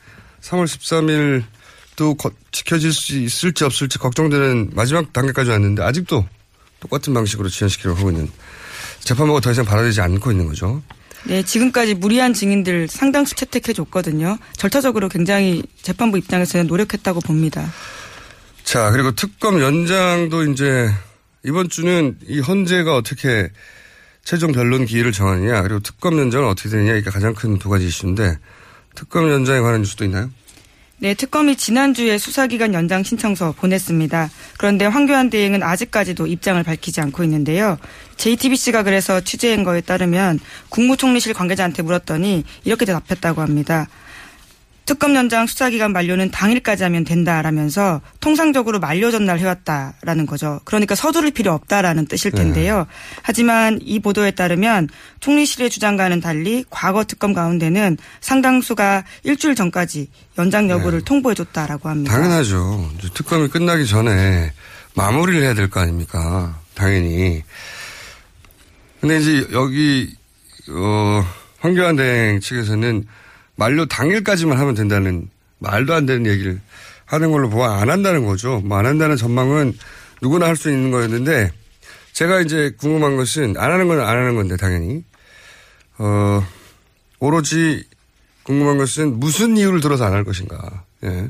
3월 13일 또 지켜질 수 있을지 없을지 걱정되는 마지막 단계까지 왔는데 아직도 똑같은 방식으로 지연시키려고 하고 있는 재판부가 더 이상 받아들이지 않고 있는 거죠. 네, 지금까지 무리한 증인들 상당수 채택해줬거든요. 절차적으로 굉장히 재판부 입장에서는 노력했다고 봅니다. 자, 그리고 특검 연장도 이제 이번 주는 이 헌재가 어떻게 최종 변론 기일을 정하느냐 그리고 특검 연장은 어떻게 되느냐 이게 가장 큰 두 가지 이슈인데 특검 연장에 관한 뉴스도 있나요? 네, 특검이 지난주에 수사기간 연장 신청서 보냈습니다. 그런데 황교안 대행은 아직까지도 입장을 밝히지 않고 있는데요. JTBC가 그래서 취재한 거에 따르면 국무총리실 관계자한테 물었더니 이렇게 대답했다고 합니다. 특검 연장 수사기간 만료는 당일까지 하면 된다라면서 통상적으로 만료 전날 해왔다라는 거죠. 그러니까 서두를 필요 없다라는 뜻일 텐데요. 네. 하지만 이 보도에 따르면 총리실의 주장과는 달리 과거 특검 가운데는 상당수가 일주일 전까지 연장 여부를 네. 통보해줬다라고 합니다. 당연하죠. 특검이 끝나기 전에 마무리를 해야 될 거 아닙니까? 당연히. 근데 이제 여기 황교안 대행 측에서는 만료 당일까지만 하면 된다는 말도 안 되는 얘기를 하는 걸로 보아 안 한다는 거죠. 뭐 안 한다는 전망은 누구나 할 수 있는 거였는데 제가 이제 궁금한 것은 안 하는 건 안 하는 건데 당연히. 오로지 궁금한 것은 무슨 이유를 들어서 안 할 것인가. 예.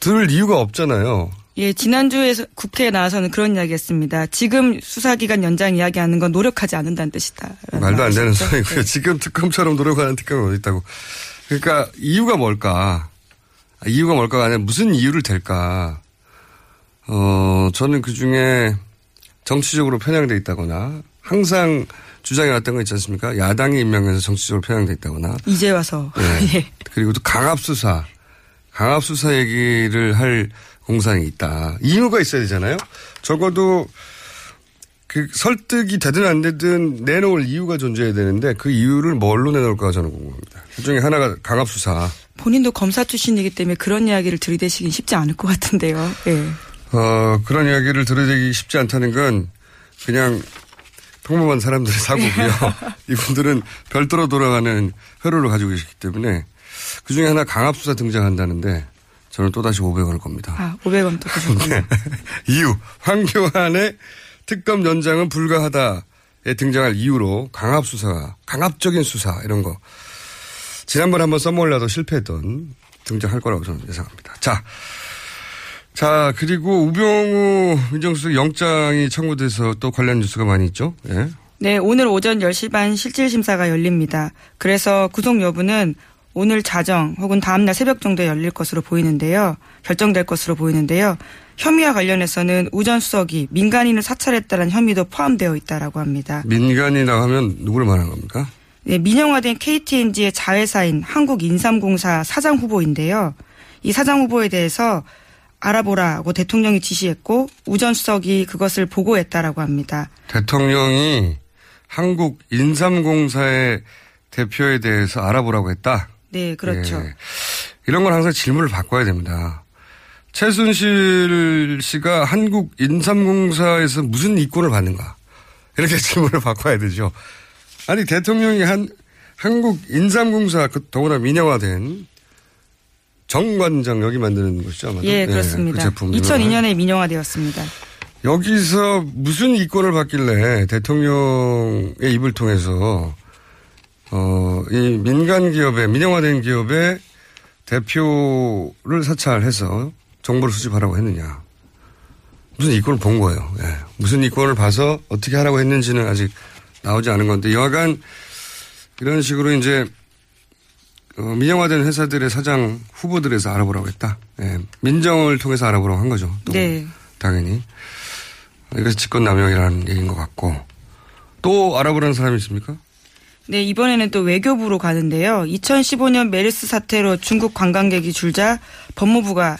들 이유가 없잖아요. 예, 지난주에 국회에 나와서는 그런 이야기 했습니다. 지금 수사기간 연장 이야기하는 건 노력하지 않는다는 뜻이다. 말도 안 되는 소리고요. 네. 지금 특검처럼 노력하는 특검이 어디 있다고. 그러니까 이유가 뭘까. 이유가 뭘까가 아니라 무슨 이유를 댈까. 저는 그중에 정치적으로 편향돼 있다거나 항상 주장해왔던 거 있지 않습니까. 야당이 임명해서 정치적으로 편향돼 있다거나. 이제 와서. 네. 예. 그리고 또 강압수사. 강압수사 얘기를 할 공산이 있다. 이유가 있어야 되잖아요. 적어도 그 설득이 되든 안 되든 내놓을 이유가 존재해야 되는데 그 이유를 뭘로 내놓을까 저는 궁금합니다. 그 중에 하나가 강압수사. 본인도 검사 출신이기 때문에 그런 이야기를 들이대시긴 쉽지 않을 것 같은데요. 예. 그런 이야기를 들이대기 쉽지 않다는 건 그냥 평범한 사람들의 사고고요. 이분들은 별도로 돌아가는 회로를 가지고 계시기 때문에 그중에 하나 강압수사 등장한다는데 저는 또다시 500원을 겁니다. 아, 500원 또 주셨군요. 이유. 황교안의 특검 연장은 불가하다에 등장할 이유로 강압수사, 강압적인 수사 이런 거. 지난번에 한번 써먹으려도 실패했던 등장할 거라고 저는 예상합니다. 자, 그리고 우병우 민정수석 영장이 청구돼서 또 관련 뉴스가 많이 있죠. 예. 네, 오늘 오전 10시 반 실질심사가 열립니다. 그래서 구속 여부는 오늘 자정 혹은 다음날 새벽 정도에 열릴 것으로 보이는데요. 결정될 것으로 보이는데요. 혐의와 관련해서는 우 전 수석이 민간인을 사찰했다는 혐의도 포함되어 있다라고 합니다. 민간인이라고 하면 누구를 말하는 겁니까? 네, 민영화된 KTNG의 자회사인 한국인삼공사 사장 후보인데요. 이 사장 후보에 대해서 알아보라고 대통령이 지시했고 우 전 수석이 그것을 보고했다라고 합니다. 대통령이 한국인삼공사의 대표에 대해서 알아보라고 했다? 네, 그렇죠. 예. 이런 건 항상 질문을 바꿔야 됩니다. 최순실 씨가 한국인삼공사에서 무슨 이권을 받는가? 이렇게 질문을 바꿔야 되죠. 아니, 대통령이 한국인삼공사, 더구나 민영화된 정관장 여기 만드는 곳이죠, 아마도? 예, 그렇습니다. 예, 그 제품 2002년에 민영화되었습니다. 여기서 무슨 이권을 받길래 대통령의 입을 통해서 이 민간 기업에, 민영화된 기업의 대표를 사찰해서 정보를 수집하라고 했느냐. 무슨 이권을 본 거예요. 예. 무슨 이권을 봐서 어떻게 하라고 했는지는 아직 나오지 않은 건데, 여하간 이런 식으로 이제, 민영화된 회사들의 사장 후보들에서 알아보라고 했다. 예. 민정을 통해서 알아보라고 한 거죠. 네. 당연히. 이것이 직권남용이라는 얘기인 것 같고, 또 알아보라는 사람이 있습니까? 네, 이번에는 또 외교부로 가는데요. 2015년 메르스 사태로 중국 관광객이 줄자 법무부가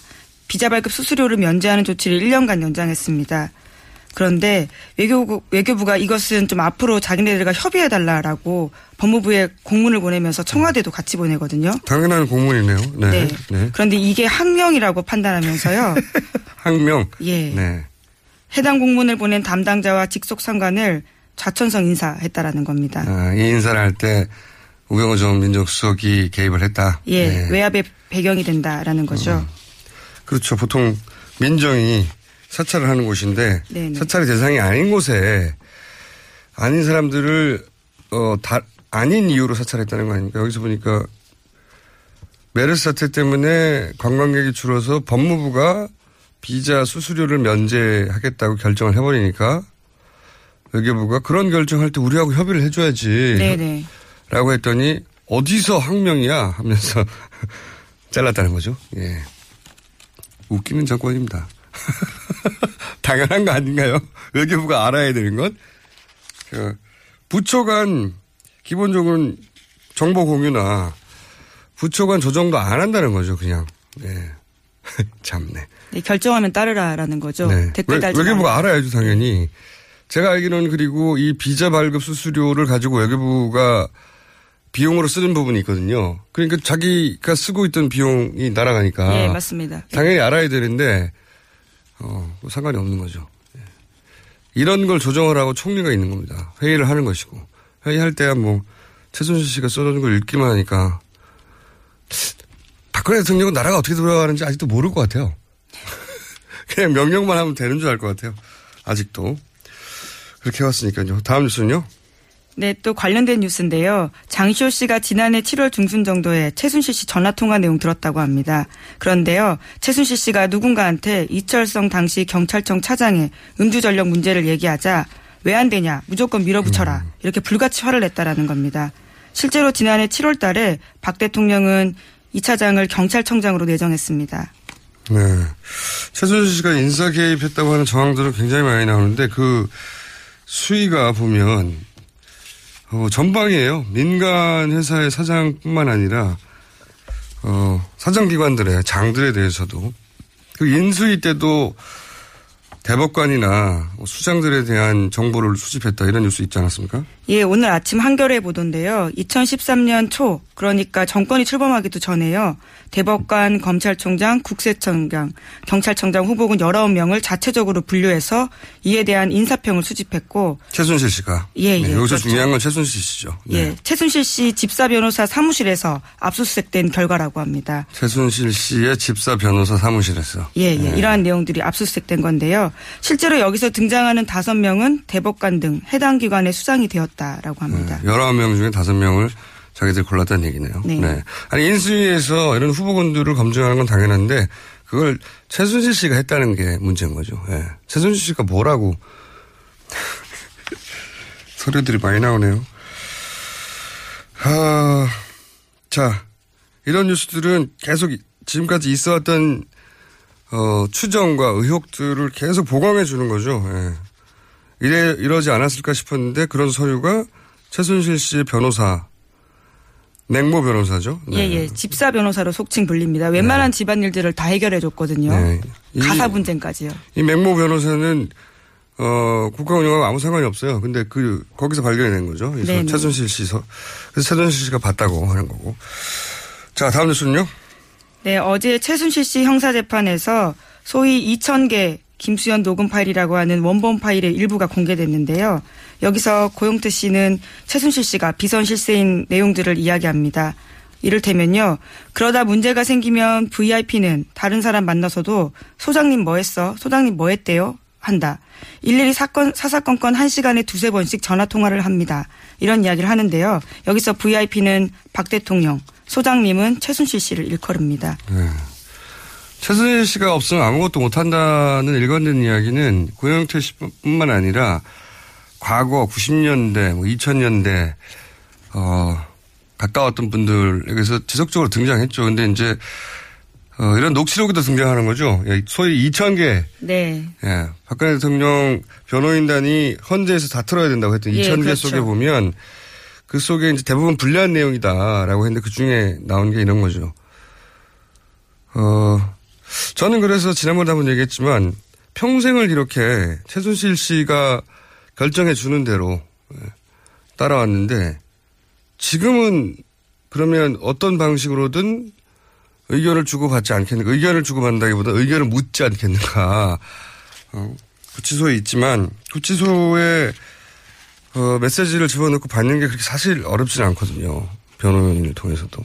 비자 발급 수수료를 면제하는 조치를 1년간 연장했습니다. 그런데 외교부가 이것은 좀 앞으로 자기네들과 협의해달라라고 법무부에 공문을 보내면서 청와대도 같이 보내거든요. 당연한 공문이네요. 네. 네. 네. 그런데 이게 항명이라고 판단하면서요. 항명? 예. 네. 해당 공문을 보낸 담당자와 직속 상관을 좌천성 인사했다라는 겁니다. 아, 이 인사를 할 때 우병우 전 민정수석이 개입을 했다. 예, 네. 외압의 배경이 된다라는 거죠. 그렇죠. 보통 민정이 사찰을 하는 곳인데 네네. 사찰의 대상이 아닌 곳에 아닌 사람들을 다 아닌 이유로 사찰했다는 거 아닙니까? 여기서 보니까 메르스 사태 때문에 관광객이 줄어서 법무부가 비자 수수료를 면제하겠다고 결정을 해버리니까 외교부가 그런 결정할 때 우리하고 협의를 해줘야지. 네네. 라고 했더니 어디서 항명이야 하면서 잘랐다는 거죠. 예. 웃기는 정권입니다. 당연한 거 아닌가요? 외교부가 알아야 되는 건. 부처 간 기본적으로 정보 공유나 부처 간 조정도 안 한다는 거죠. 그냥. 예. 참네. 네, 결정하면 따르라라는 거죠. 네. 댓글 달지 외교부가 알아야죠. 당연히. 제가 알기로는 그리고 이 비자 발급 수수료를 가지고 외교부가 비용으로 쓰는 부분이 있거든요. 그러니까 자기가 쓰고 있던 비용이 날아가니까. 네, 맞습니다. 당연히 알아야 되는데 뭐 상관이 없는 거죠. 이런 걸 조정을 하고 총리가 있는 겁니다. 회의를 하는 것이고. 회의할 때야 뭐 최순실 씨가 써놓은 걸 읽기만 하니까 박근혜 대통령은 나라가 어떻게 돌아가는지 아직도 모를 것 같아요. 그냥 명령만 하면 되는 줄 알 것 같아요. 아직도. 그렇게 해왔으니까요. 다음 뉴스는요? 네, 또 관련된 뉴스인데요. 장시호 씨가 지난해 7월 중순 정도에 최순실 씨 전화통화 내용 들었다고 합니다. 그런데요. 최순실 씨가 누군가한테 이철성 당시 경찰청 차장의 음주전력 문제를 얘기하자 왜 안 되냐, 무조건 밀어붙여라. 이렇게 불같이 화를 냈다라는 겁니다. 실제로 지난해 7월 달에 박 대통령은 이 차장을 경찰청장으로 내정했습니다. 네, 최순실 씨가 인사 개입했다고 하는 정황들은 굉장히 많이 나오는데 그 수위가 보면 전방이에요. 민간 회사의 사장뿐만 아니라 사장기관들의 장들에 대해서도 그 인수위 때도 대법관이나 수장들에 대한 정보를 수집했다 이런 뉴스 있지 않았습니까? 예, 오늘 아침 한겨레 보도인데요. 2013년 초 그러니까 정권이 출범하기도 전에요. 대법관, 검찰총장, 국세청장, 경찰청장 후보군 19명을 자체적으로 분류해서 이에 대한 인사평을 수집했고. 최순실 씨가. 예, 예. 네, 여기서 그렇죠. 중요한 건 최순실 씨죠. 네. 예, 최순실 씨 집사 변호사 사무실에서 압수수색된 결과라고 합니다. 최순실 씨의 집사 변호사 사무실에서. 예, 예. 예. 이러한 내용들이 압수수색된 건데요. 실제로 여기서 등장하는 5명은 대법관 등 해당 기관의 수장이 되었다라고 합니다. 네, 19명 중에 5명을 자기들 골랐다는 얘기네요. 네. 네. 아니 인수위에서 이런 후보군들을 검증하는 건 당연한데 그걸 최순실 씨가 했다는 게 문제인 거죠. 네. 최순실 씨가 뭐라고. 서류들이 많이 나오네요. 아, 자, 이런 뉴스들은 계속 지금까지 있어왔던 추정과 의혹들을 계속 보강해 주는 거죠. 예. 이러지 않았을까 싶었는데 그런 서류가 최순실 씨의 변호사, 맹모 변호사죠. 네. 예, 예. 집사 변호사로 속칭 불립니다. 웬만한 네. 집안일들을 다 해결해 줬거든요. 네. 가사 분쟁까지요. 이 맹모 변호사는 국가 운영하고 아무 상관이 없어요. 근데 거기서 발견이 된 거죠. 그래서 네, 최순실 씨, 그래서 최순실 씨가 봤다고 하는 거고. 자, 다음 뉴스는요. 네, 어제 최순실 씨 형사재판에서 소위 2000개 김수현 녹음 파일이라고 하는 원본 파일의 일부가 공개됐는데요. 여기서 고영태 씨는 최순실 씨가 비선실세인 내용들을 이야기합니다. 이를테면요. 그러다 문제가 생기면 VIP는 다른 사람 만나서도 소장님 뭐 했어? 소장님 뭐 했대요? 한다. 일일이 사사건건 1시간에 2-3번씩 전화통화를 합니다. 이런 이야기를 하는데요. 여기서 VIP는 박 대통령. 소장님은 최순실 씨를 일컬읍니다. 네. 최순실 씨가 없으면 아무것도 못한다는 일관된 이야기는 고영태 씨뿐만 아니라 과거 90년대, 2000년대 가까웠던 분들에게서 지속적으로 등장했죠. 그런데 이제 이런 녹취록에도 등장하는 거죠. 소위 2000개. 네. 예, 박근혜 대통령 변호인단이 헌재에서 다 틀어야 된다고 했던 예, 2000개 그렇죠. 속에 보면 그 속에 이제 대부분 불리한 내용이다라고 했는데 그 중에 나온 게 이런 거죠. 저는 그래서 지난번에 한번 얘기했지만 평생을 이렇게 최순실 씨가 결정해 주는 대로 따라왔는데 지금은 그러면 어떤 방식으로든 의견을 주고받지 않겠는가, 의견을 주고받는다기보다 의견을 묻지 않겠는가. 구치소에 있지만 구치소에 메시지를 집어넣고 받는 게 그렇게 사실 어렵진 않거든요. 변호인을 통해서도.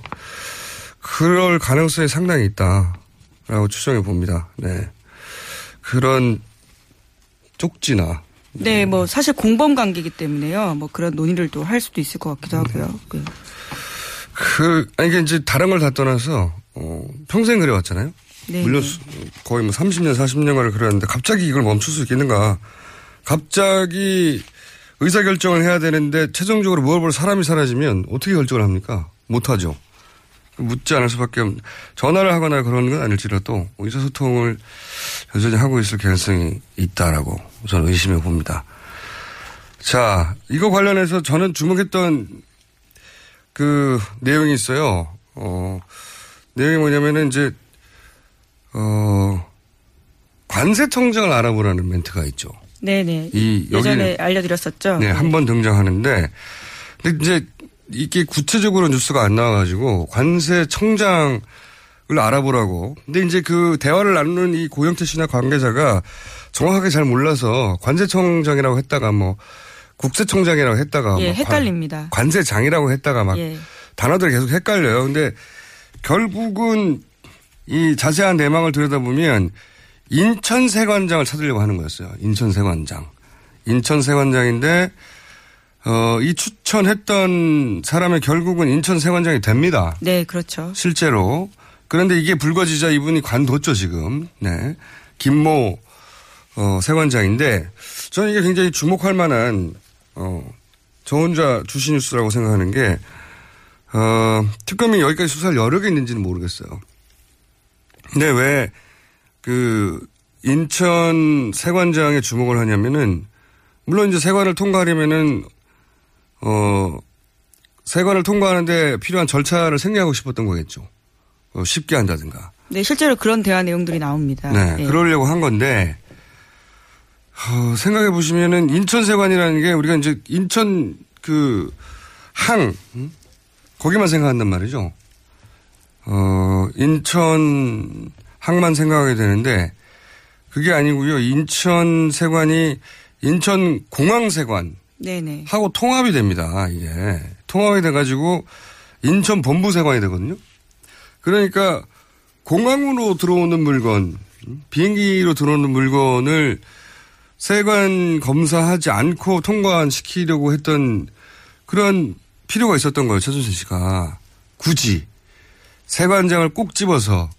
그럴 가능성이 상당히 있다라고 추정해 봅니다. 네. 그런 쪽지나. 네, 뭐 사실 공범 관계이기 때문에요. 뭐 그런 논의를 또 할 수도 있을 것 같기도 하고요. 네. 아니, 이게 이제 다른 걸 다 떠나서, 평생 그려왔잖아요. 네. 물론 거의 뭐 30년, 40년간을 그려왔는데 갑자기 이걸 멈출 수 있겠는가. 갑자기 의사결정을 해야 되는데 최종적으로 무엇을 사람이 사라지면 어떻게 결정을 합니까? 못하죠. 묻지 않을 수밖에 없는. 전화를 하거나 그런 건 아닐지라도 의사소통을 여전히 하고 있을 가능성이 있다라고 저는 의심해 봅니다. 자, 이거 관련해서 저는 주목했던 그 내용이 있어요. 내용이 뭐냐면은 이제 관세청장을 알아보라는 멘트가 있죠. 네네. 예전에 알려드렸었죠. 네, 한 번 등장하는데, 근데 이제 이게 구체적으로 뉴스가 안 나와가지고 관세청장을 알아보라고. 근데 이제 그 대화를 나누는 이 고영태 씨나 관계자가 정확하게 잘 몰라서 관세청장이라고 했다가 뭐 국세청장이라고 했다가 예, 헷갈립니다. 관세장이라고 했다가 막 예. 단어들이 계속 헷갈려요. 근데 결국은 이 자세한 내막을 들여다보면 인천세관장을 찾으려고 하는 거였어요. 인천세관장인데 이 추천했던 사람의 결국은 인천세관장이 됩니다. 네, 그렇죠. 실제로. 그런데 이게 불거지자 이분이 관뒀죠, 지금. 네. 김모 세관장인데 저는 이게 굉장히 주목할 만한 저 혼자 주시 뉴스라고 생각하는 게 특검이 여기까지 수사를 여러 개 있는지는 모르겠어요. 근데 왜 그 인천 세관장에 주목을 하냐면은 물론 이제 세관을 통과하려면은 세관을 통과하는데 필요한 절차를 생략하고 싶었던 거겠죠. 쉽게 한다든가. 네, 실제로 그런 대화 내용들이 나옵니다. 네, 네. 그러려고 한 건데 생각해 보시면은 인천 세관이라는 게 우리가 이제 인천 그 항 거기만 생각한단 말이죠. 인천 항만 생각하게 되는데 그게 아니고요. 인천 세관이 인천 공항 세관 하고 통합이 됩니다. 이게 통합이 돼가지고 인천 본부 세관이 되거든요. 그러니까 공항으로 들어오는 물건, 비행기로 들어오는 물건을 세관 검사하지 않고 통관시키려고 했던 그런 필요가 있었던 거예요. 최순실 씨가 굳이 세관장을 꼭 집어서.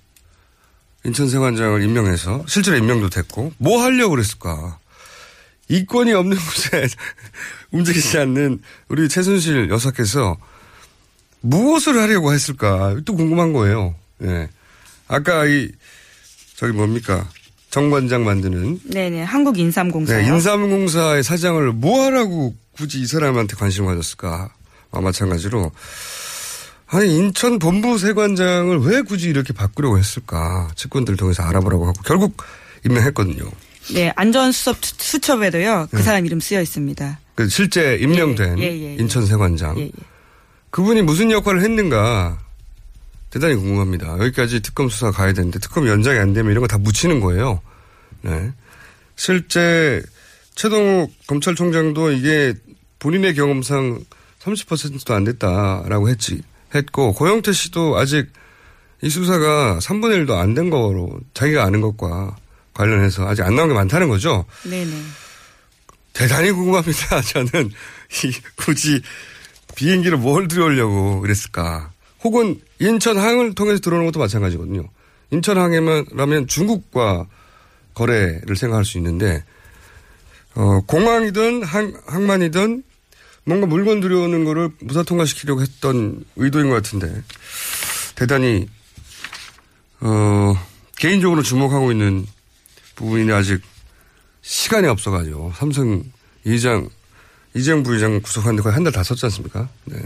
인천세관장을 임명해서 실제로 임명도 됐고 뭐 하려고 그랬을까. 이권이 없는 곳에 움직이지 않는 우리 최순실 여사께서 무엇을 하려고 했을까. 또 궁금한 거예요. 예. 아까 이 저기 뭡니까 정관장 만드는 네네 한국인삼공사 네, 인삼공사의 사장을 뭐 하라고 굳이 이 사람한테 관심을 가졌을까. 마찬가지로 아니 인천 본부 세관장을 왜 굳이 이렇게 바꾸려고 했을까. 측근들 통해서 알아보라고 하고 결국 임명했거든요. 네. 안전수첩에도요. 그 네. 사람 이름 쓰여 있습니다. 그 실제 임명된 인천 세관장. 그분이 무슨 역할을 했는가 대단히 궁금합니다. 여기까지 특검 수사 가야 되는데 특검 연장이 안 되면 이런 거 다 묻히는 거예요. 네. 실제 최동욱 검찰총장도 이게 본인의 경험상 30%도 안 됐다라고 했고 고영태 씨도 아직 이 수사가 3분의 1도 안 된 거로 자기가 아는 것과 관련해서 아직 안 나온 게 많다는 거죠. 네네. 대단히 궁금합니다. 저는 굳이 비행기를 뭘 들여오려고 그랬을까. 혹은 인천항을 통해서 들어오는 것도 마찬가지거든요. 인천항에라면 중국과 거래를 생각할 수 있는데 공항이든 항만이든 뭔가 물건 들여오는 거를 무사 통과시키려고 했던 의도인 것 같은데 대단히 개인적으로 주목하고 있는 부분이 아직 시간이 없어가지고 삼성 이재용 부회장 구속하는데 거의 한 달 다 썼지 않습니까? 네.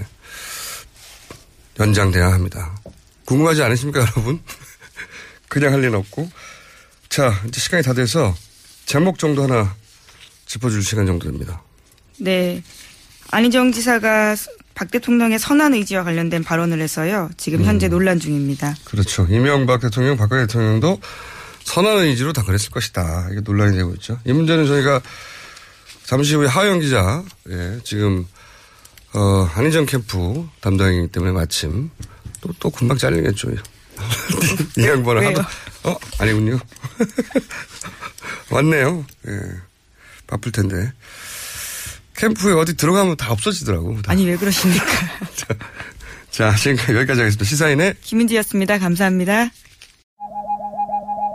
연장돼야 합니다. 궁금하지 않으십니까 여러분? 그냥 할 일은 없고 자 이제 시간이 다 돼서 제목 정도 하나 짚어줄 시간 정도 됩니다. 네. 안희정 지사가 박 대통령의 선한 의지와 관련된 발언을 해서요. 지금 현재 논란 중입니다. 그렇죠. 이명박 대통령, 박근혜 대통령도 선한 의지로 다 그랬을 것이다. 이게 논란이 되고 있죠. 이 문제는 저희가 잠시 후에 하어영 기자, 예, 지금 안희정 캠프 담당이기 때문에 마침 또 금방 잘리겠죠. 이 양반을 하다. 아니군요. 왔네요. 예, 바쁠 텐데. 캠프에 어디 들어가면 다 없어지더라고. 아니 왜 그러십니까? 자, 지금까지 여기까지 하겠습니다. 시사인의 김은지였습니다. 감사합니다.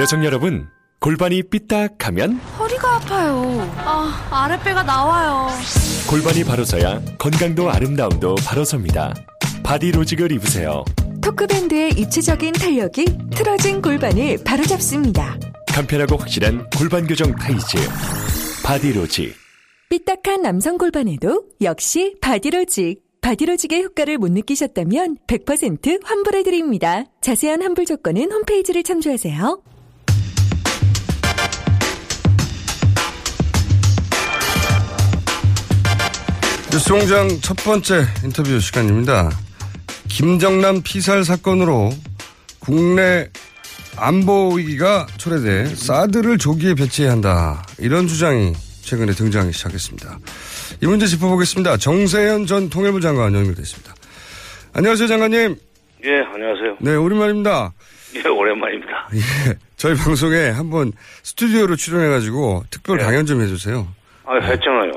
여성 여러분, 골반이 삐딱하면 허리가 아파요. 아, 아랫배가 나와요. 골반이 바로서야 건강도 아름다움도 바로섭니다. 바디로직을 입으세요. 토크밴드의 입체적인 탄력이 틀어진 골반을 바로잡습니다. 간편하고 확실한 골반 교정 타이즈 바디로직. 삐딱한 남성 골반에도 역시 바디로직. 바디로직의 효과를 못 느끼셨다면 100% 환불해드립니다. 자세한 환불 조건은 홈페이지를 참조하세요. 뉴스공장 첫 번째 인터뷰 시간입니다. 김정남 피살 사건으로 국내 안보 위기가 초래돼 사드를 조기에 배치해야 한다. 이런 주장이 최근에 등장하기 시작했습니다. 이 문제 짚어보겠습니다. 정세현 전 통일부 장관 연결됐습니다. 안녕하세요, 장관님. 예, 안녕하세요. 네, 오랜만입니다. 예, 오랜만입니다. 예, 저희 방송에 한번 스튜디오로 출연해가지고 특별 강연 좀 해주세요. 아, 했잖아요.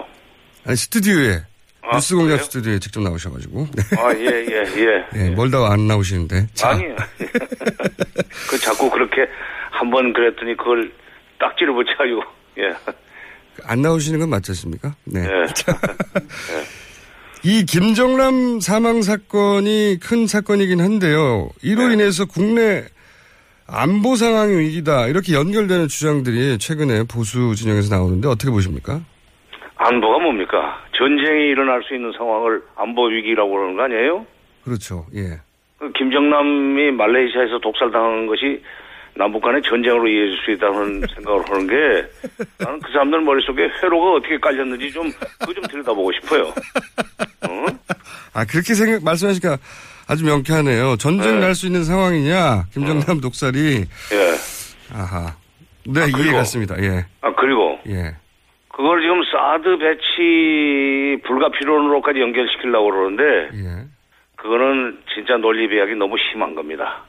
아니, 스튜디오에. 아, 뉴스공장 스튜디오에 직접 나오셔가지고. 아, 예. 멀다 안 나오시는데. 자. 아니에요. 그 자꾸 그렇게 한번 그랬더니 그걸 딱지를 붙여가지고, 예. 안 나오시는 건 맞지 않습니까? 네. 예. 자. 예. 이 김정남 사망 사건이 큰 사건이긴 한데요. 이로 인해서 국내 안보 상황이 위기다. 이렇게 연결되는 주장들이 최근에 보수 진영에서 나오는데 어떻게 보십니까? 안보가 뭡니까? 전쟁이 일어날 수 있는 상황을 안보 위기라고 그러는 거 아니에요? 그렇죠. 예. 김정남이 말레이시아에서 독살당한 것이 남북 간의 전쟁으로 이어질 수 있다는 생각을 하는 게 나는 그 사람들 머릿속에 회로가 어떻게 깔렸는지 좀 들여다보고 싶어요. 어? 아, 그렇게 말씀하시니까 아주 명쾌하네요. 전쟁 날 수 있는 상황이냐? 김정남 독살이. 예. 아하. 네, 이해 갔습니다. 예. 아, 그리고. 예. 그걸 지금 사드 배치 불가피론으로까지 연결시키려고 그러는데 예. 그거는 진짜 논리 배약이 너무 심한 겁니다.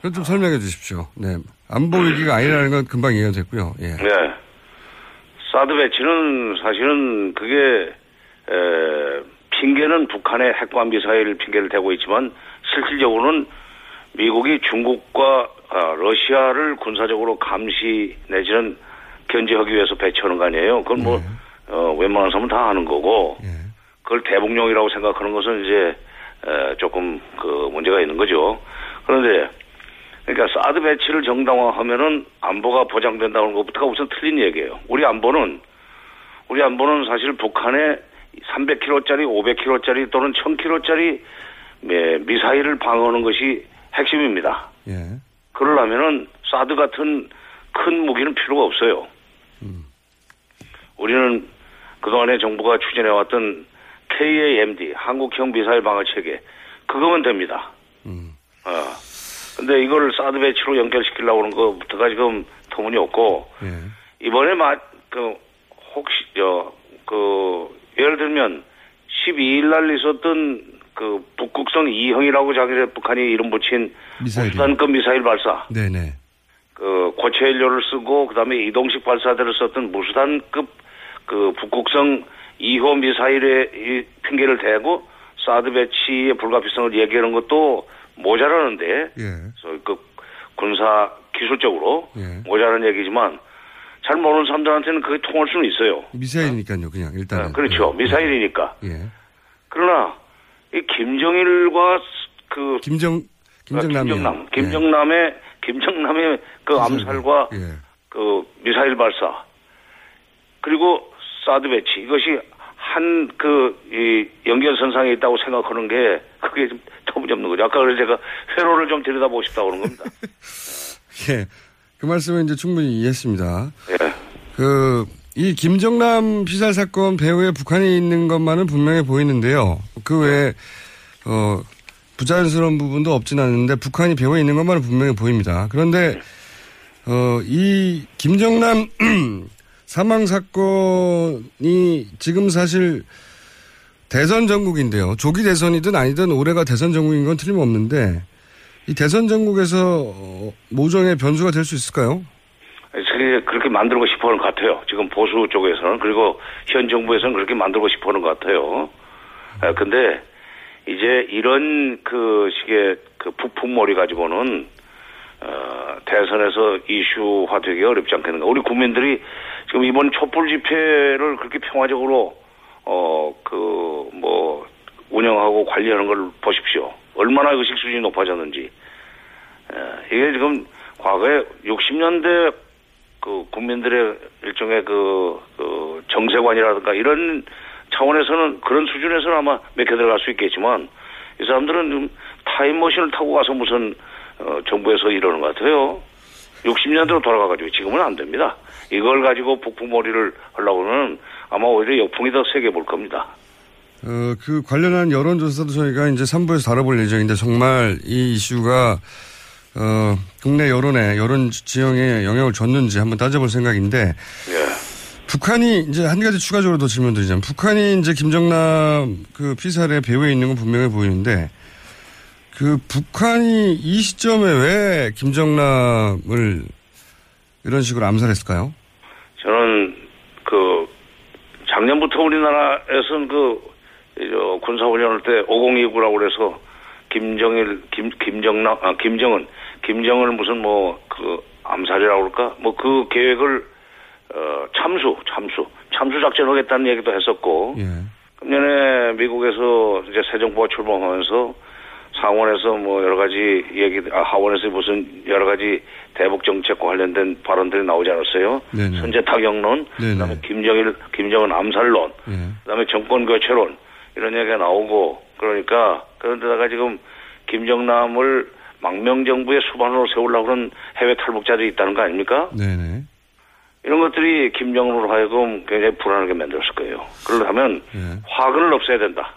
그럼 좀 설명해 주십시오. 네, 안보 위기가 아니라는 건 금방 이해가 됐고요. 예. 네, 사드 배치는 사실은 그게 핑계는 북한의 핵관 미사일 핑계를 대고 있지만 실질적으로는 미국이 중국과 러시아를 군사적으로 감시 내지는 견제하기 위해서 배치하는 거 아니에요. 그건 뭐 웬만한 사람은 다 아는 거고 그걸 대북용이라고 생각하는 것은 이제 조금 그 문제가 있는 거죠. 그런데 그러니까 사드 배치를 정당화하면은 안보가 보장된다는 것부터가 우선 틀린 얘기예요. 우리 안보는 사실 북한의 300km짜리, 500km짜리 또는 1000km짜리 미사일을 방어하는 것이 핵심입니다. 예. 그러려면은 사드 같은 큰 무기는 필요가 없어요. 우리는 그동안에 정부가 추진해왔던 KAMD, 한국형 미사일 방어체계, 그거면 됩니다. 근데 이걸 사드 배치로 연결시키려고 하는 것부터가 지금 터무니없고, 예. 이번에 예를 들면 12일날 있었던 그 북극성 2형이라고 자기네 북한이 이름 붙인 수단급 미사일 발사. 네네. 그 고체 연료를 쓰고 그다음에 이동식 발사대를 썼던 무수단급 그 북극성 2호 미사일의 핑계를 대고 사드 배치의 불가피성을 얘기하는 것도 모자라는데 예. 그 군사 기술적으로 예. 모자라는 얘기지만 잘 모르는 사람들한테는 그게 통할 수는 있어요. 미사일이니까요. 그냥 일단은. 아, 그렇죠. 예. 미사일이니까. 예. 그러나 이 김정일과 그 김정남의 그 암살과 예. 그 미사일 발사 그리고 사드 배치 이것이 한 이 연결선상에 있다고 생각하는 게 그게 좀 터무니없는 거죠. 아까 그래서 제가 회로를 좀 들여다보고 싶다고 그런 겁니다. 예. 그 말씀은 이제 충분히 이해했습니다. 예. 이 김정남 피살 사건 배후에 북한이 있는 것만은 분명해 보이는데요. 그 외에, 부자연스러운 부분도 없진 않은데 북한이 배후에 있는 것만은 분명해 보입니다. 그런데, 이 김정남 사망 사건이 지금 사실 대선 전국인데요. 조기 대선이든 아니든 올해가 대선 전국인 건 틀림없는데 이 대선 전국에서 모종의 변수가 될 수 있을까요? 그렇게 만들고 싶어 하는 것 같아요. 지금 보수 쪽에서는. 그리고 현 정부에서는 그렇게 만들고 싶어 하는 것 같아요. 근데 이제 이런 그 식의 그 부품머리 가지고는, 대선에서 이슈화 되기 어렵지 않겠는가. 우리 국민들이 지금 이번 촛불 집회를 그렇게 평화적으로, 운영하고 관리하는 걸 보십시오. 얼마나 의식 수준이 높아졌는지. 이게 지금 과거에 60년대 그 국민들의 일종의 그 정세관이라든가 이런 차원에서는 그런 수준에서는 아마 맥혀 들어갈 수 있겠지만 이 사람들은 좀 타임머신을 타고 가서 무슨 정부에서 이러는 것 같아요. 60년대로 돌아가가지고 지금은 안 됩니다. 이걸 가지고 북풍몰이를 하려고 하면 아마 오히려 역풍이 더 세게 볼 겁니다. 그 관련한 여론조사도 저희가 이제 3부에서 다뤄볼 예정인데 정말 이 이슈가 국내 여론에, 여론 지형에 영향을 줬는지 한번 따져볼 생각인데. 예. 북한이, 이제 한 가지 추가적으로 더 질문 드리자면, 북한이 이제 김정남 그 피살의 배후에 있는 건 분명해 보이는데, 북한이 이 시점에 왜 김정남을 이런 식으로 암살했을까요? 저는 작년부터 우리나라에서는 군사훈련할 때 5029라고 그래서 김정은 무슨 암살이라고 그럴까? 그 계획을, 참수 작전 하겠다는 얘기도 했었고. 예. 금년에 미국에서 이제 새 정부가 출범하면서 상원에서 하원에서 무슨 여러 가지 대북 정책과 관련된 발언들이 나오지 않았어요? 네네. 선제 타격론, 네네. 그다음에 김정은 암살론, 네. 그다음에 정권 교체론, 이런 얘기가 나오고, 그러니까, 그런데다가 지금 김정남을 망명정부의 수반으로 세우려고 하는 해외 탈북자들이 있다는 거 아닙니까? 네네. 이런 것들이 김정은으로 하여금 굉장히 불안하게 만들었을 거예요. 그러려면, 네. 화근을 없애야 된다.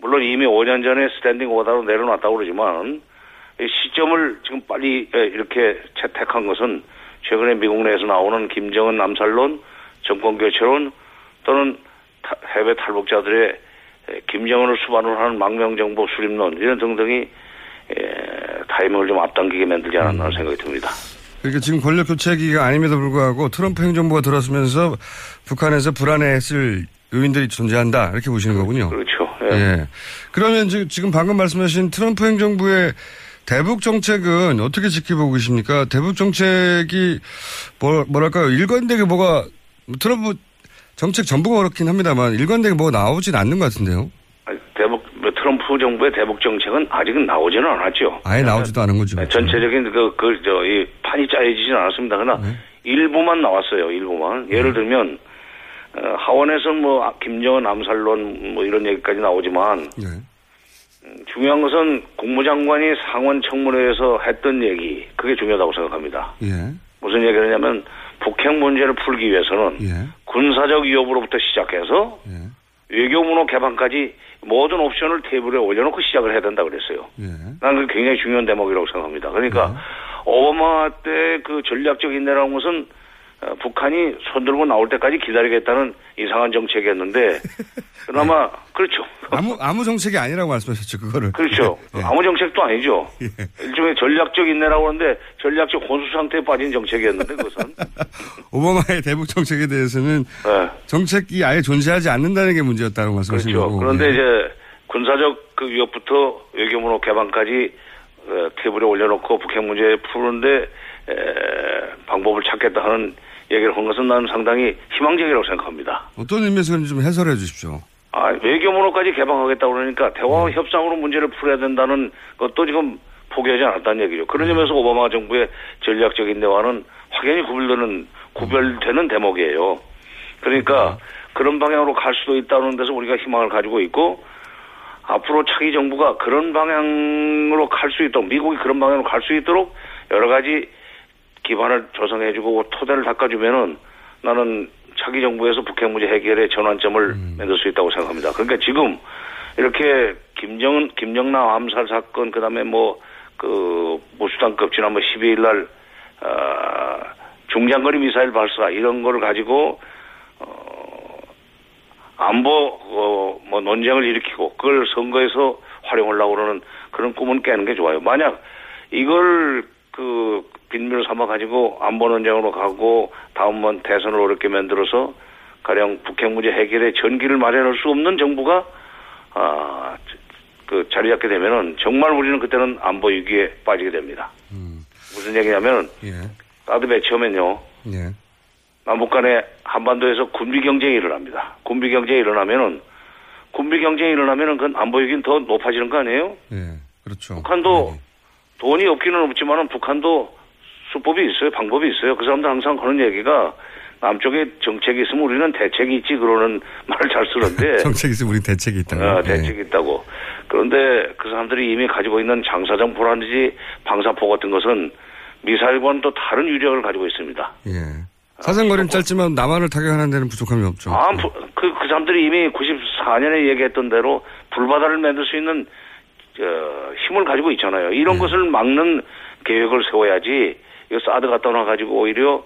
물론 이미 5년 전에 스탠딩 오다로 내려놨다고 그러지만, 시점을 지금 빨리 이렇게 채택한 것은 최근에 미국 내에서 나오는 김정은 암살론, 정권교체론, 또는 해외 탈북자들의 김정은을 수반으로 하는 망명정부 수립론, 이런 등등이 타이밍을 좀 앞당기게 만들지 않았나 생각이 듭니다. 그러니까 지금 권력교체기가 아님에도 불구하고 트럼프 행정부가 들어서면서 북한에서 불안해했을 요인들이 존재한다, 이렇게 보시는 거군요. 그렇죠. 예. 예. 그러면 지금 방금 말씀하신 트럼프 행정부의 대북 정책은 어떻게 지켜보고 계십니까? 대북 정책이 뭐랄까요? 일관되게 트럼프 정책 전부가 그렇긴 합니다만 일관되게 나오진 않는 것 같은데요. 트럼프 정부의 대북 정책은 아직은 나오지는 않았죠. 아예 나오지도 않은 거죠. 전체적인 이 판이 짜여지진 않았습니다. 그러나 네. 일부만 나왔어요. 일부만. 예를 들면 하원에서 김정은 암살론 이런 얘기까지 나오지만 네. 중요한 것은 국무장관이 상원 청문회에서 했던 얘기, 그게 중요하다고 생각합니다. 예. 무슨 얘기를 하냐면 북핵 문제를 풀기 위해서는 예. 군사적 위협으로부터 시작해서 예. 외교 문호 개방까지 모든 옵션을 테이블에 올려놓고 시작을 해야 된다고 그랬어요. 예. 난 그게 굉장히 중요한 대목이라고 생각합니다. 그러니까 예. 오바마 때 그 전략적 인내라는 것은 북한이 손들고 나올 때까지 기다리겠다는 이상한 정책이었는데 그나마 네. 그렇죠. 아무 정책이 아니라고 말씀하셨죠. 그거를. 그렇죠. 네. 아무 정책도 아니죠. 네. 일종의 전략적 인내라고 하는데 전략적 혼수 상태에 빠진 정책이었는데 그것은. 오바마의 대북 정책에 대해서는 네. 정책이 아예 존재하지 않는다는 게 문제였다고 말씀하신 그렇죠. 거고. 그런데 네. 이제 군사적 위협부터 외교문호 개방까지 테이블에 올려놓고 북핵 문제 푸는데 방법을 찾겠다 하는 얘기를 한 것은 나는 상당히 희망적이라고 생각합니다. 어떤 의미에서 그런지 좀 해설해 주십시오. 외교문호까지 개방하겠다고 그러니까 대화와 협상으로 문제를 풀어야 된다는 것도 지금 포기하지 않았다는 얘기죠. 그런 점에서 오바마 정부의 전략적인 대화는 확연히 구별되는 대목이에요. 그러니까 그런 방향으로 갈 수도 있다는 데서 우리가 희망을 가지고 있고 앞으로 차기 정부가 그런 방향으로 갈 수 있도록 미국이 그런 방향으로 갈 수 있도록 여러 가지 기반을 조성해주고 토대를 닦아주면은 나는 차기 정부에서 북핵 문제 해결의 전환점을 만들 수 있다고 생각합니다. 그러니까 지금 이렇게 김정남 암살 사건, 그다음에 그 보수당급 지난번 12일 날 중장거리 미사일 발사 이런 걸 가지고 안보 논쟁을 일으키고 그걸 선거에서 활용하려고 그러는 그런 꿈은 깨는 게 좋아요. 만약 이걸 그 빈밀 삼아 가지고 안보 논쟁으로 가고 다음번 대선을 어렵게 만들어서 가령 북핵 문제 해결에 전기를 마련할 수 없는 정부가 그 자리 잡게 되면은 정말 우리는 그때는 안보 위기에 빠지게 됩니다. 무슨 얘기냐면은 사드 배치하면요. 남북 간에 한반도에서 군비 경쟁이 일어납니다. 군비 경쟁이 일어나면은 그건 안보 위기는 더 높아지는 거 아니에요? 예. 그렇죠. 북한도 돈이 없기는 없지만은 북한도 수법이 있어요. 방법이 있어요. 그 사람들 항상 하는 얘기가 남쪽에 정책이 있으면 우리는 대책이 있지 그러는 말을 잘 쓰는데 정책이 있으면 우리 대책이 있다고. 대책이 있다고. 그런데 그 사람들이 이미 가지고 있는 장사정 보라든지 방사포 같은 것은 미사일과는 또 다른 유력을 가지고 있습니다. 예. 사정거리는 짧지만 남한을 타격하는 데는 부족함이 없죠. 그 사람들이 이미 94년에 얘기했던 대로 불바다를 만들 수 있는 힘을 가지고 있잖아요. 이런 것을 막는 계획을 세워야지 이거 사드 갖다 놔가지고 오히려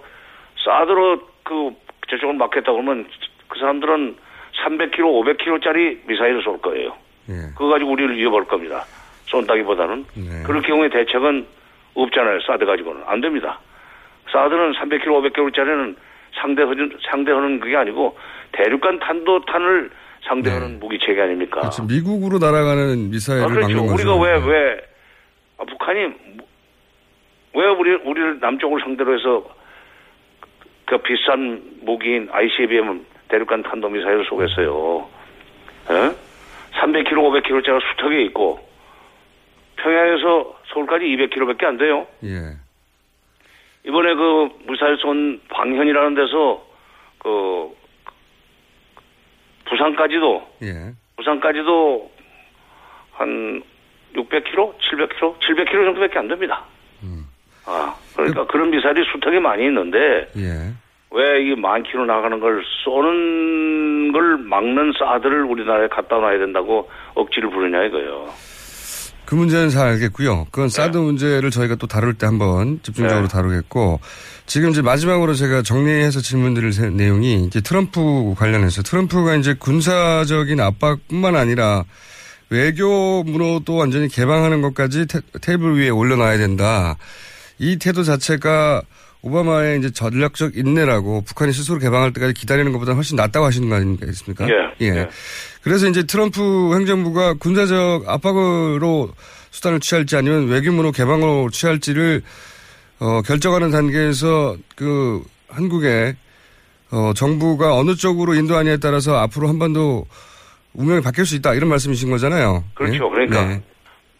사드로 그 저쪽을 막겠다 그러면 그 사람들은 300km, 500km짜리 미사일을 쏠 거예요. 그거 가지고 우리를 위협할 겁니다. 쏜다기보다는. 그럴 경우에 대책은 없잖아요. 사드 가지고는. 안 됩니다. 사드는 300km, 500km짜리는 상대하는 그게 아니고 대륙간 탄도탄을 상대하는 무기체계 아닙니까? 그렇죠. 미국으로 날아가는 미사일을 막는 거죠. 우리가 북한이 우리를 남쪽을 상대로 해서 그 비싼 무기인 ICBM 대륙간 탄도미사일을 쏘겠어요. 300km, 500km짜리 수턱에 있고 평양에서 서울까지 200km밖에 안 돼요. 이번에 그 미사일 쏜 방현이라는 데서 그 부산까지도 한 600km, 700km, 700km 정도밖에 안 됩니다. 그러니까 그런 미사일이 수턱이 많이 있는데 왜 이 만 킬로 나가는 걸 쏘는 걸 막는 사드를 우리나라에 갖다 놔야 된다고 억지를 부르냐 이거예요. 그 문제는 잘 알겠고요. 그건 사드 문제를 저희가 또 다룰 때 한번 집중적으로 다루겠고 지금 이제 마지막으로 제가 정리해서 질문드릴 내용이 이제 트럼프 관련해서 트럼프가 이제 군사적인 압박뿐만 아니라 외교문호도 완전히 개방하는 것까지 테이블 위에 올려놔야 된다. 이 태도 자체가 오바마의 이제 전략적 인내라고 북한이 스스로 개방할 때까지 기다리는 것보다 훨씬 낫다고 하시는 거 아니겠습니까? 그래서 이제 트럼프 행정부가 군사적 압박으로 수단을 취할지 아니면 외교문호 개방으로 취할지를 결정하는 단계에서 그 한국의 정부가 어느 쪽으로 인도하냐에 따라서 앞으로 한반도 운명이 바뀔 수 있다 이런 말씀이신 거잖아요. 그렇죠. 그러니까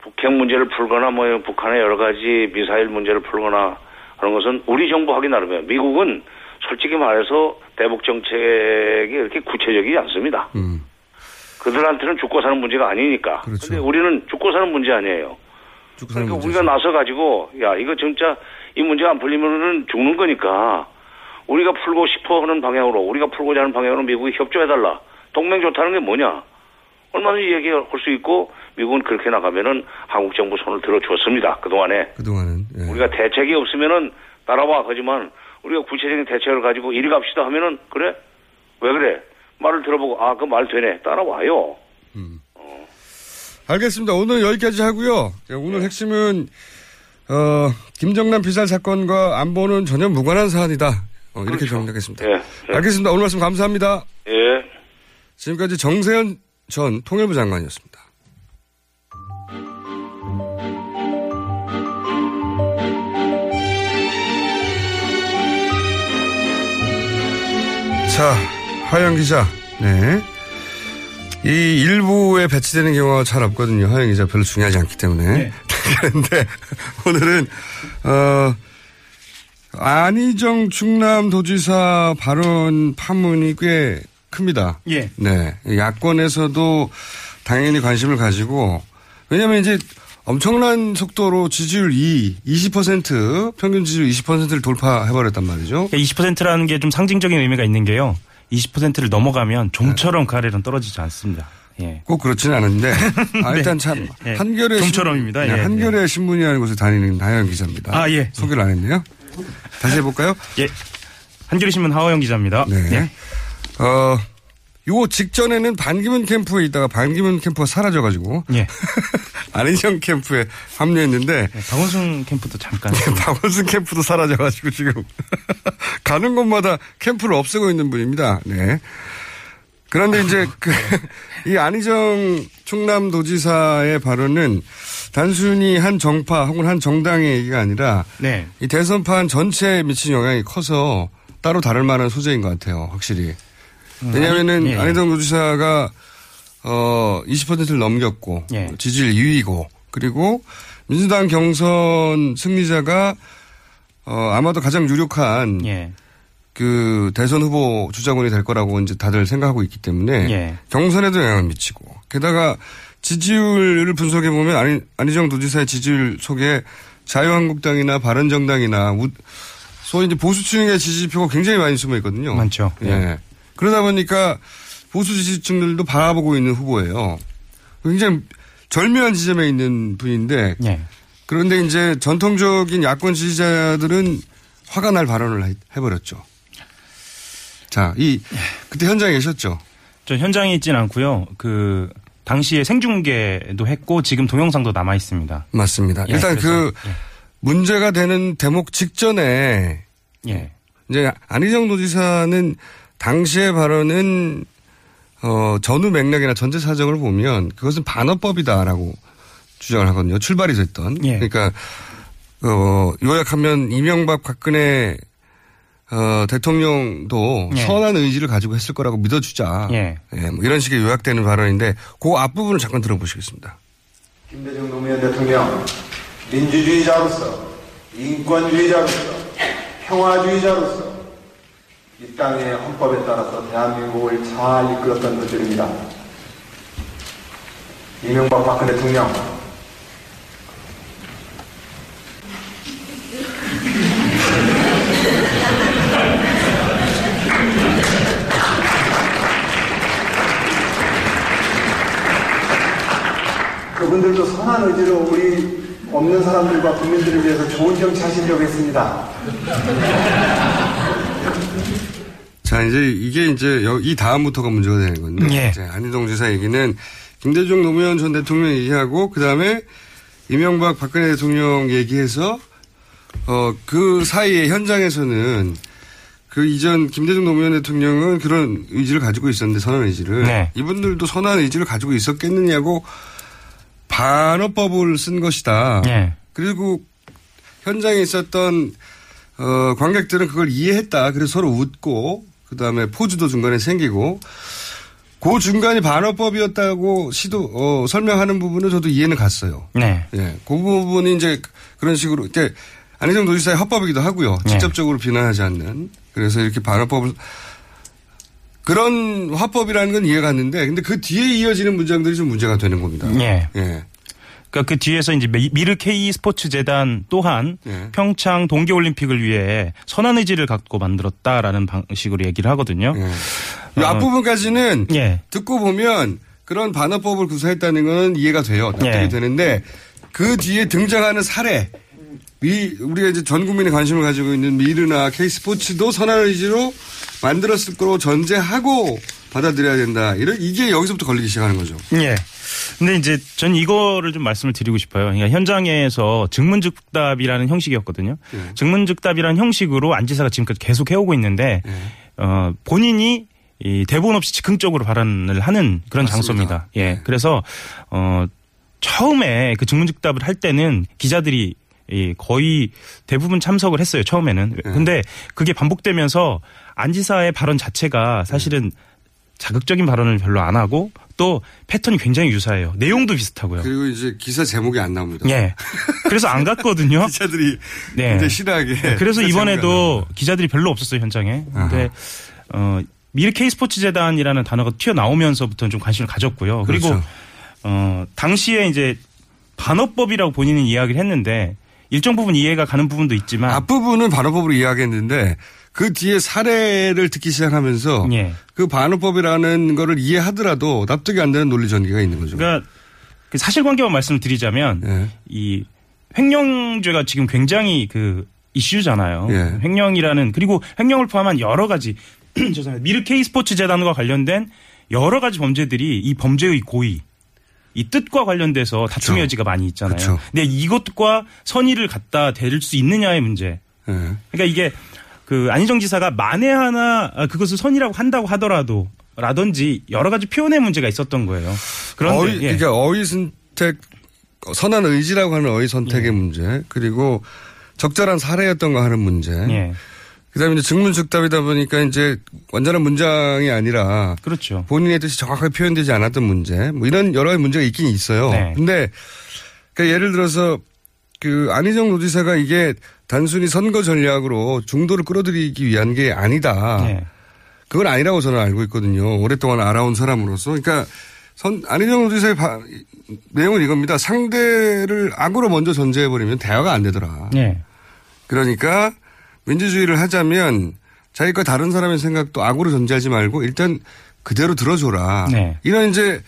북핵 문제를 풀거나 북한의 여러 가지 미사일 문제를 풀거나 하는 것은 우리 정부 하기 나름이에요. 미국은 솔직히 말해서 대북 정책이 이렇게 구체적이지 않습니다. 그들한테는 죽고 사는 문제가 아니니까. 그런데 우리는 죽고 사는 문제 아니에요. 그러니까 문제죠. 우리가 나서 가지고 이거 진짜 이 문제가 안 풀리면은 죽는 거니까 우리가 풀고 싶어 하는 방향으로 우리가 풀고자 하는 방향으로 미국이 협조해달라. 동맹 좋다는 게 뭐냐. 얼마든지 얘기할 수 있고 미국은 그렇게 나가면은 한국 정부 손을 들어줬습니다. 그동안은. 우리가 대책이 없으면은 따라와. 하지만 우리가 구체적인 대책을 가지고 이리 갑시다 하면은 그래? 왜 그래? 말을 들어보고 그 말 되네. 따라와요. 알겠습니다. 오늘 여기까지 하고요. 오늘 핵심은 김정남 피살 사건과 안보는 전혀 무관한 사안이다. 이렇게 정리하겠습니다. 알겠습니다. 오늘 말씀 감사합니다. 지금까지 정세현 전 통일부 장관이었습니다. 자, 하영 기자. 이 일부에 배치되는 경우가 잘 없거든요. 하영 기자 별로 중요하지 않기 때문에. 그런데 오늘은 안희정 충남도지사 발언 파문이 꽤 큽니다. 야권에서도 당연히 관심을 가지고 왜냐하면 이제 엄청난 속도로 지지율 20% 평균 지지율 20%를 돌파해버렸단 말이죠. 그러니까 20%라는 게 좀 상징적인 의미가 있는 게요. 20%를 넘어가면 좀처럼 가래는 떨어지지 않습니다. 예. 꼭 그렇지는 않은데 일단 참 네. 한겨레 좀처럼입니다. 네, 한겨레 신문이라는 곳에 다니는 하어영 기자입니다. 아 예. 소개를 안 했네요. 다시 해볼까요? 예. 한겨레 신문 하어영 기자입니다. 네. 예. 요 직전에는 반기문 캠프에 있다가 반기문 캠프가 사라져가지고 예. 안희정 캠프에 합류했는데 네, 박원순 캠프도 잠깐 네, 박원순 캠프도 사라져가지고 지금 가는 곳마다 캠프를 없애고 있는 분입니다. 네. 그런데 이제 이 안희정 충남도지사의 발언은 단순히 한 정파 혹은 한 정당의 얘기가 아니라 네. 이 대선판 전체에 미친 영향이 커서 따로 다룰 만한 소재인 것 같아요. 확실히. 왜냐하면은 예. 안희정 도지사가 20%를 넘겼고 예. 지지율 2위고 그리고 민주당 경선 승리자가 아마도 가장 유력한 예. 그 대선 후보 주자군이 될 거라고 이제 다들 생각하고 있기 때문에 예. 경선에도 영향을 미치고 게다가 지지율을 분석해 보면 안희정 도지사의 지지율 속에 자유한국당이나 바른정당이나 소위 이제 보수층의 지지표가 굉장히 많이 숨어 있거든요. 많죠. 예. 예. 그러다 보니까 보수 지지층들도 바라보고 있는 후보예요. 굉장히 절묘한 지점에 있는 분인데 네. 그런데 이제 전통적인 야권 지지자들은 화가 날 발언을 해버렸죠. 자, 그때 현장에 계셨죠? 저 현장에 있진 않고요. 그 당시에 생중계도 했고 지금 동영상도 남아 있습니다. 맞습니다. 예, 일단 그래서, 예. 문제가 되는 대목 직전에 예. 이제 안희정 도지사는 당시의 발언은 전후 맥락이나 전체 사정을 보면 그것은 반어법이다라고 주장을 하거든요. 출발이 됐던. 예. 그러니까 요약하면 이명박 박근혜 대통령도 예. 선한 의지를 가지고 했을 거라고 믿어주자. 예. 예, 뭐 이런 식의 요약되는 발언인데 그 앞부분을 잠깐 들어보시겠습니다. 김대중 노무현 대통령 민주주의자로서 인권주의자로서 평화주의자로서 이 땅의 헌법에 따라서 대한민국을 잘 이끌었던 분들입니다. 이명박 박근혜 대통령 그분들도 선한 의지로 우리 없는 사람들과 국민들을 위해서 좋은 정치 하시려고 했습니다. 자, 이제 이 다음부터가 문제가 되는 건데. 예. 이제 안희정 지사 얘기는 김대중 노무현 전 대통령 얘기하고 그 다음에 이명박 박근혜 대통령 얘기해서 그 사이에 현장에서는 그 이전 김대중 노무현 대통령은 그런 의지를 가지고 있었는데 선한 의지를. 네. 이분들도 선한 의지를 가지고 있었겠느냐고 반어법을 쓴 것이다. 예. 그리고 현장에 있었던 관객들은 그걸 이해했다. 그래서 서로 웃고. 그다음에 포즈도 중간에 생기고 그 중간이 반어법이었다고 설명하는 부분은 저도 이해는 갔어요. 네. 예, 그 부분이 이제 그런 식으로 이제 안희정 도지사의 헌법이기도 하고요. 네. 직접적으로 비난하지 않는. 그래서 이렇게 반어법을 그런 화법이라는 건 이해가 갔는데 근데 그 뒤에 이어지는 문장들이 좀 문제가 되는 겁니다. 네. 예. 그러니까 그 뒤에서 이제 미르-K 스포츠 재단 또한 예. 평창 동계올림픽을 위해 선한 의지를 갖고 만들었다라는 방식으로 얘기를 하거든요. 예. 앞부분까지는 예. 듣고 보면 그런 반어법을 구사했다는 건 이해가 돼요. 납득이 예. 되는데 그 뒤에 등장하는 사례, 우리가 이제 전 국민의 관심을 가지고 있는 미르나 K 스포츠도 선한 의지로 만들었을 거로 전제하고 받아들여야 된다. 이게 여기서부터 걸리기 시작하는 거죠. 예. 근데 이제 전 이거를 좀 말씀을 드리고 싶어요. 그러니까 현장에서 증문즉답이라는 형식이었거든요. 예. 증문즉답이라는 형식으로 안 지사가 지금까지 계속 해오고 있는데 예. 본인이 이 대본 없이 즉흥적으로 발언을 하는 그런 맞습니다. 장소입니다. 예. 예. 그래서 처음에 그 증문즉답을 할 때는 기자들이 거의 대부분 참석을 했어요. 처음에는. 예. 근데 그게 반복되면서 안 지사의 발언 자체가 사실은 자극적인 발언을 별로 안 하고 또 패턴이 굉장히 유사해요. 내용도 비슷하고요. 그리고 이제 기사 제목이 안 나옵니다. 네. 그래서 안 갔거든요. 기자들이 네. 굉장히 싫어하게. 네. 그래서 이번에도 기자들이 별로 없었어요. 현장에. 근데 미르-K 스포츠 재단이라는 단어가 튀어나오면서부터는 좀 관심을 가졌고요. 그렇죠. 그리고 당시에 이제 반어법이라고 본인은 이야기를 했는데 일정 부분 이해가 가는 부분도 있지만 앞부분은 반어법으로 이야기했는데 그 뒤에 사례를 듣기 시작하면서 예. 그 반어법이라는 거를 이해하더라도 납득이 안 되는 논리 전개가 있는 거죠. 그러니까 그 사실관계만 말씀드리자면 예. 이 횡령죄가 지금 굉장히 그 이슈잖아요. 예. 횡령이라는 그리고 횡령을 포함한 여러 가지 죄송합니다. 미르-K 스포츠 재단과 관련된 여러 가지 범죄들이 이 범죄의 고의 이 뜻과 관련돼서 다툼의 여지가 많이 있잖아요. 그쵸. 근데 이것과 선의를 갖다 댈 수 있느냐의 문제. 예. 그러니까 이게 그 안희정 지사가 만에 하나 그것을 선의라고 한다고 하더라도 라든지 여러 가지 표현의 문제가 있었던 거예요. 그런데 예. 그러니까 어휘 선택 선한 의지라고 하는 어휘 선택의 예. 문제 그리고 적절한 사례였던가 하는 문제. 예. 그다음에 이제 증문즉답이다 보니까 이제 완전한 문장이 아니라 그렇죠. 본인의 뜻이 정확하게 표현되지 않았던 문제. 뭐 이런 여러 가지 문제가 있긴 있어요. 네. 근데 그러니까 예를 들어서 그 안희정 노지사가 이게 단순히 선거 전략으로 중도를 끌어들이기 위한 게 아니다. 네. 그건 아니라고 저는 알고 있거든요. 오랫동안 알아온 사람으로서. 그러니까 안희정 노지사의 내용은 이겁니다. 상대를 악으로 먼저 전제해버리면 대화가 안 되더라. 네. 그러니까 민주주의를 하자면 자기과 다른 사람의 생각도 악으로 전제하지 말고 일단 그대로 들어줘라. 네. 이런 이제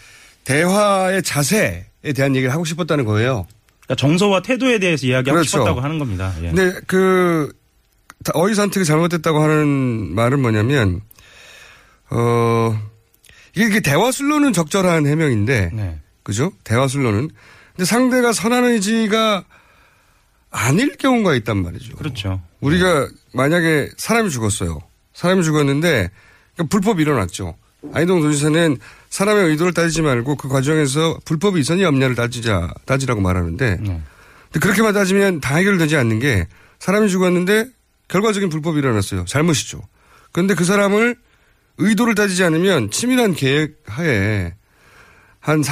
대화의 자세에 대한 얘기를 하고 싶었다는 거예요. 그러니까 정서와 태도에 대해서 이야기하고 그렇죠. 싶었다고 하는 겁니다. 예. 근데 그 어휘 선택이 잘못됐다고 하는 말은 뭐냐면 이게 대화술로는 적절한 해명인데 네. 그죠? 대화술로는. 근데 상대가 선한 의지가 아닐 경우가 있단 말이죠. 그렇죠. 우리가 만약에 사람이 죽었어요. 사람이 죽었는데 그러니까 불법이 일어났죠. 안희정 도지사는 사람의 의도를 따지지 말고 그 과정에서 불법이 있었냐 없냐를 따지라고 말하는데 네. 근데 그렇게만 따지면 다 해결되지 않는 게 사람이 죽었는데 결과적인 불법이 일어났어요. 잘못이죠. 그런데 그 사람을 의도를 따지지 않으면 치밀한 계획 하에 한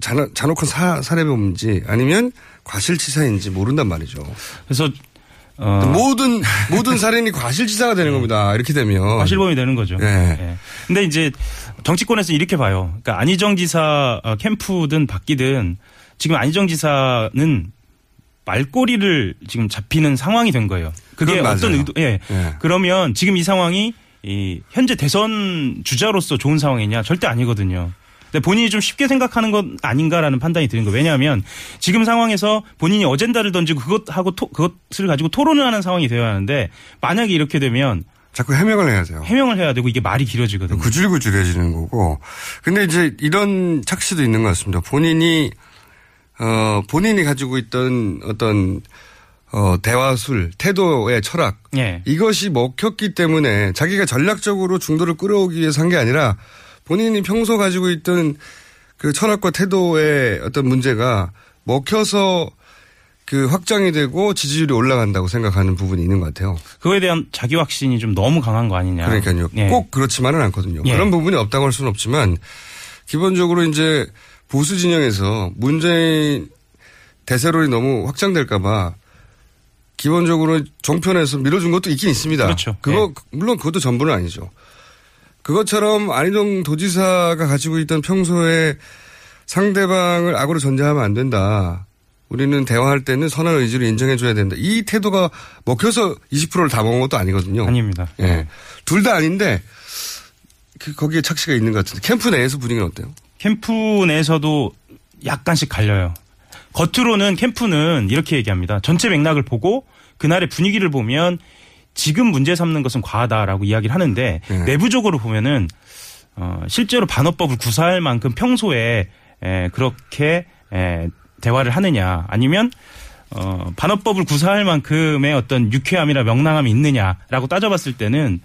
잔혹한 살해범인지 아니면 과실치사인지 모른단 말이죠. 그래서 모든 살인이 과실치사가 되는 겁니다. 이렇게 되면 과실범이 되는 거죠. 그런데 네. 네. 이제 정치권에서 이렇게 봐요. 그러니까 안희정 지사 캠프든 밖이든 지금 안희정 지사는 말꼬리를 지금 잡히는 상황이 된 거예요. 그게 어떤 의도? 예. 네. 그러면 지금 이 상황이 현재 대선 주자로서 좋은 상황이냐? 절대 아니거든요. 근데 본인이 좀 쉽게 생각하는 것 아닌가라는 판단이 드는 거예요. 왜냐하면 지금 상황에서 본인이 어젠다를 던지고 그것을 가지고 토론을 하는 상황이 되어야 하는데 만약에 이렇게 되면 자꾸 해명을 해야 돼요. 해명을 해야 되고 이게 말이 길어지거든요. 구질구질해지는 거고. 근데 이제 이런 착시도 있는 것 같습니다. 본인이 가지고 있던 어떤 대화술, 태도의 철학 네. 이것이 먹혔기 때문에 자기가 전략적으로 중도를 끌어오기 위해서 한 게 아니라 본인이 평소 가지고 있던 그 철학과 태도의 어떤 문제가 먹혀서 그 확장이 되고 지지율이 올라간다고 생각하는 부분이 있는 것 같아요. 그거에 대한 자기 확신이 좀 너무 강한 거 아니냐. 그러니까요. 예. 꼭 그렇지만은 않거든요. 예. 그런 부분이 없다고 할 수는 없지만 기본적으로 이제 보수 진영에서 문재인 대세론이 너무 확장될까 봐 기본적으로 종편에서 밀어준 것도 있긴 있습니다. 그렇죠. 그거 예. 물론 그것도 전부는 아니죠. 그것처럼 안희정 도지사가 가지고 있던 평소에 상대방을 악으로 전제하면 안 된다. 우리는 대화할 때는 선한 의지를 인정해줘야 된다. 이 태도가 먹혀서 20%를 다 먹은 것도 아니거든요. 아닙니다. 예. 네. 둘 다 아닌데 거기에 착시가 있는 것 같은데 캠프 내에서 분위기는 어때요? 캠프 내에서도 약간씩 갈려요. 겉으로는 캠프는 이렇게 얘기합니다. 전체 맥락을 보고 그날의 분위기를 보면 지금 문제 삼는 것은 과하다라고 이야기를 하는데 네. 내부적으로 보면은 실제로 반어법을 구사할 만큼 평소에 그렇게 대화를 하느냐 아니면 반어법을 구사할 만큼의 어떤 유쾌함이나 명랑함이 있느냐라고 따져봤을 때는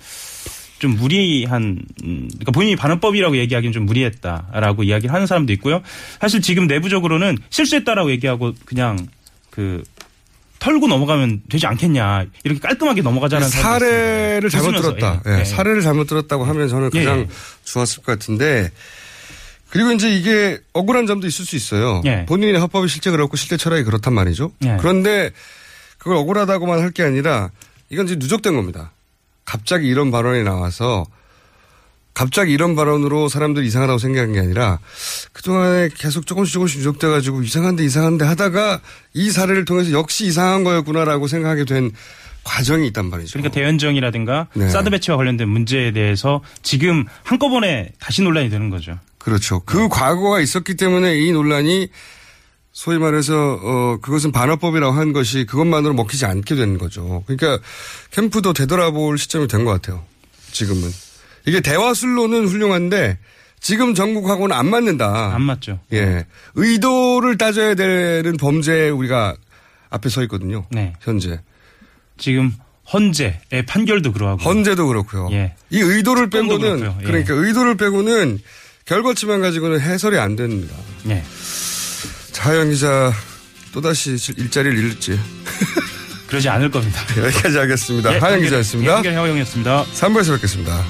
좀 무리한 그러니까 본인이 반어법이라고 얘기하기는 좀 무리했다라고 이야기를 하는 사람도 있고요. 사실 지금 내부적으로는 실수했다라고 얘기하고 그냥 그 털고 넘어가면 되지 않겠냐. 이렇게 깔끔하게 넘어가자는 사례를 잘못 들었다. 예. 예. 예. 사례를 잘못 들었다고 하면 저는 그냥 예. 좋았을 것 같은데 그리고 이제 이게 억울한 점도 있을 수 있어요. 예. 본인의 헌법이 실제 그렇고 실제 철학이 그렇단 말이죠. 예. 그런데 그걸 억울하다고만 할 게 아니라 이건 이제 누적된 겁니다. 갑자기 이런 발언이 나와서 갑자기 이런 발언으로 사람들 이상하다고 생각한 게 아니라 그동안에 계속 조금씩 누적돼가지고 이상한데 하다가 이 사례를 통해서 역시 이상한 거였구나라고 생각하게 된 과정이 있단 말이죠. 그러니까 대연정이라든가 네. 사드 배치와 관련된 문제에 대해서 지금 한꺼번에 다시 논란이 되는 거죠. 그렇죠. 그 네. 과거가 있었기 때문에 이 논란이 소위 말해서 그것은 반어법이라고 한 것이 그것만으로 먹히지 않게 된 거죠. 그러니까 캠프도 되돌아볼 시점이 된 것 같아요. 지금은. 이게 대화술로는 훌륭한데 지금 전국하고는 안 맞는다. 안 맞죠. 예, 의도를 따져야 되는 범죄에 우리가 앞에 서 있거든요. 네. 현재. 지금 헌재의 판결도 그러하고. 헌재도 그렇고요. 예. 이 의도를 빼고는 예. 그러니까 의도를 빼고는 결과치만 가지고는 해설이 안 됩니다. 네. 하어영 기자 또다시 일자리를 잃을지. 그러지 않을 겁니다. 여기까지 하겠습니다. 하어영 기자였습니다. 하어영이었습니다. 3부에서 뵙겠습니다.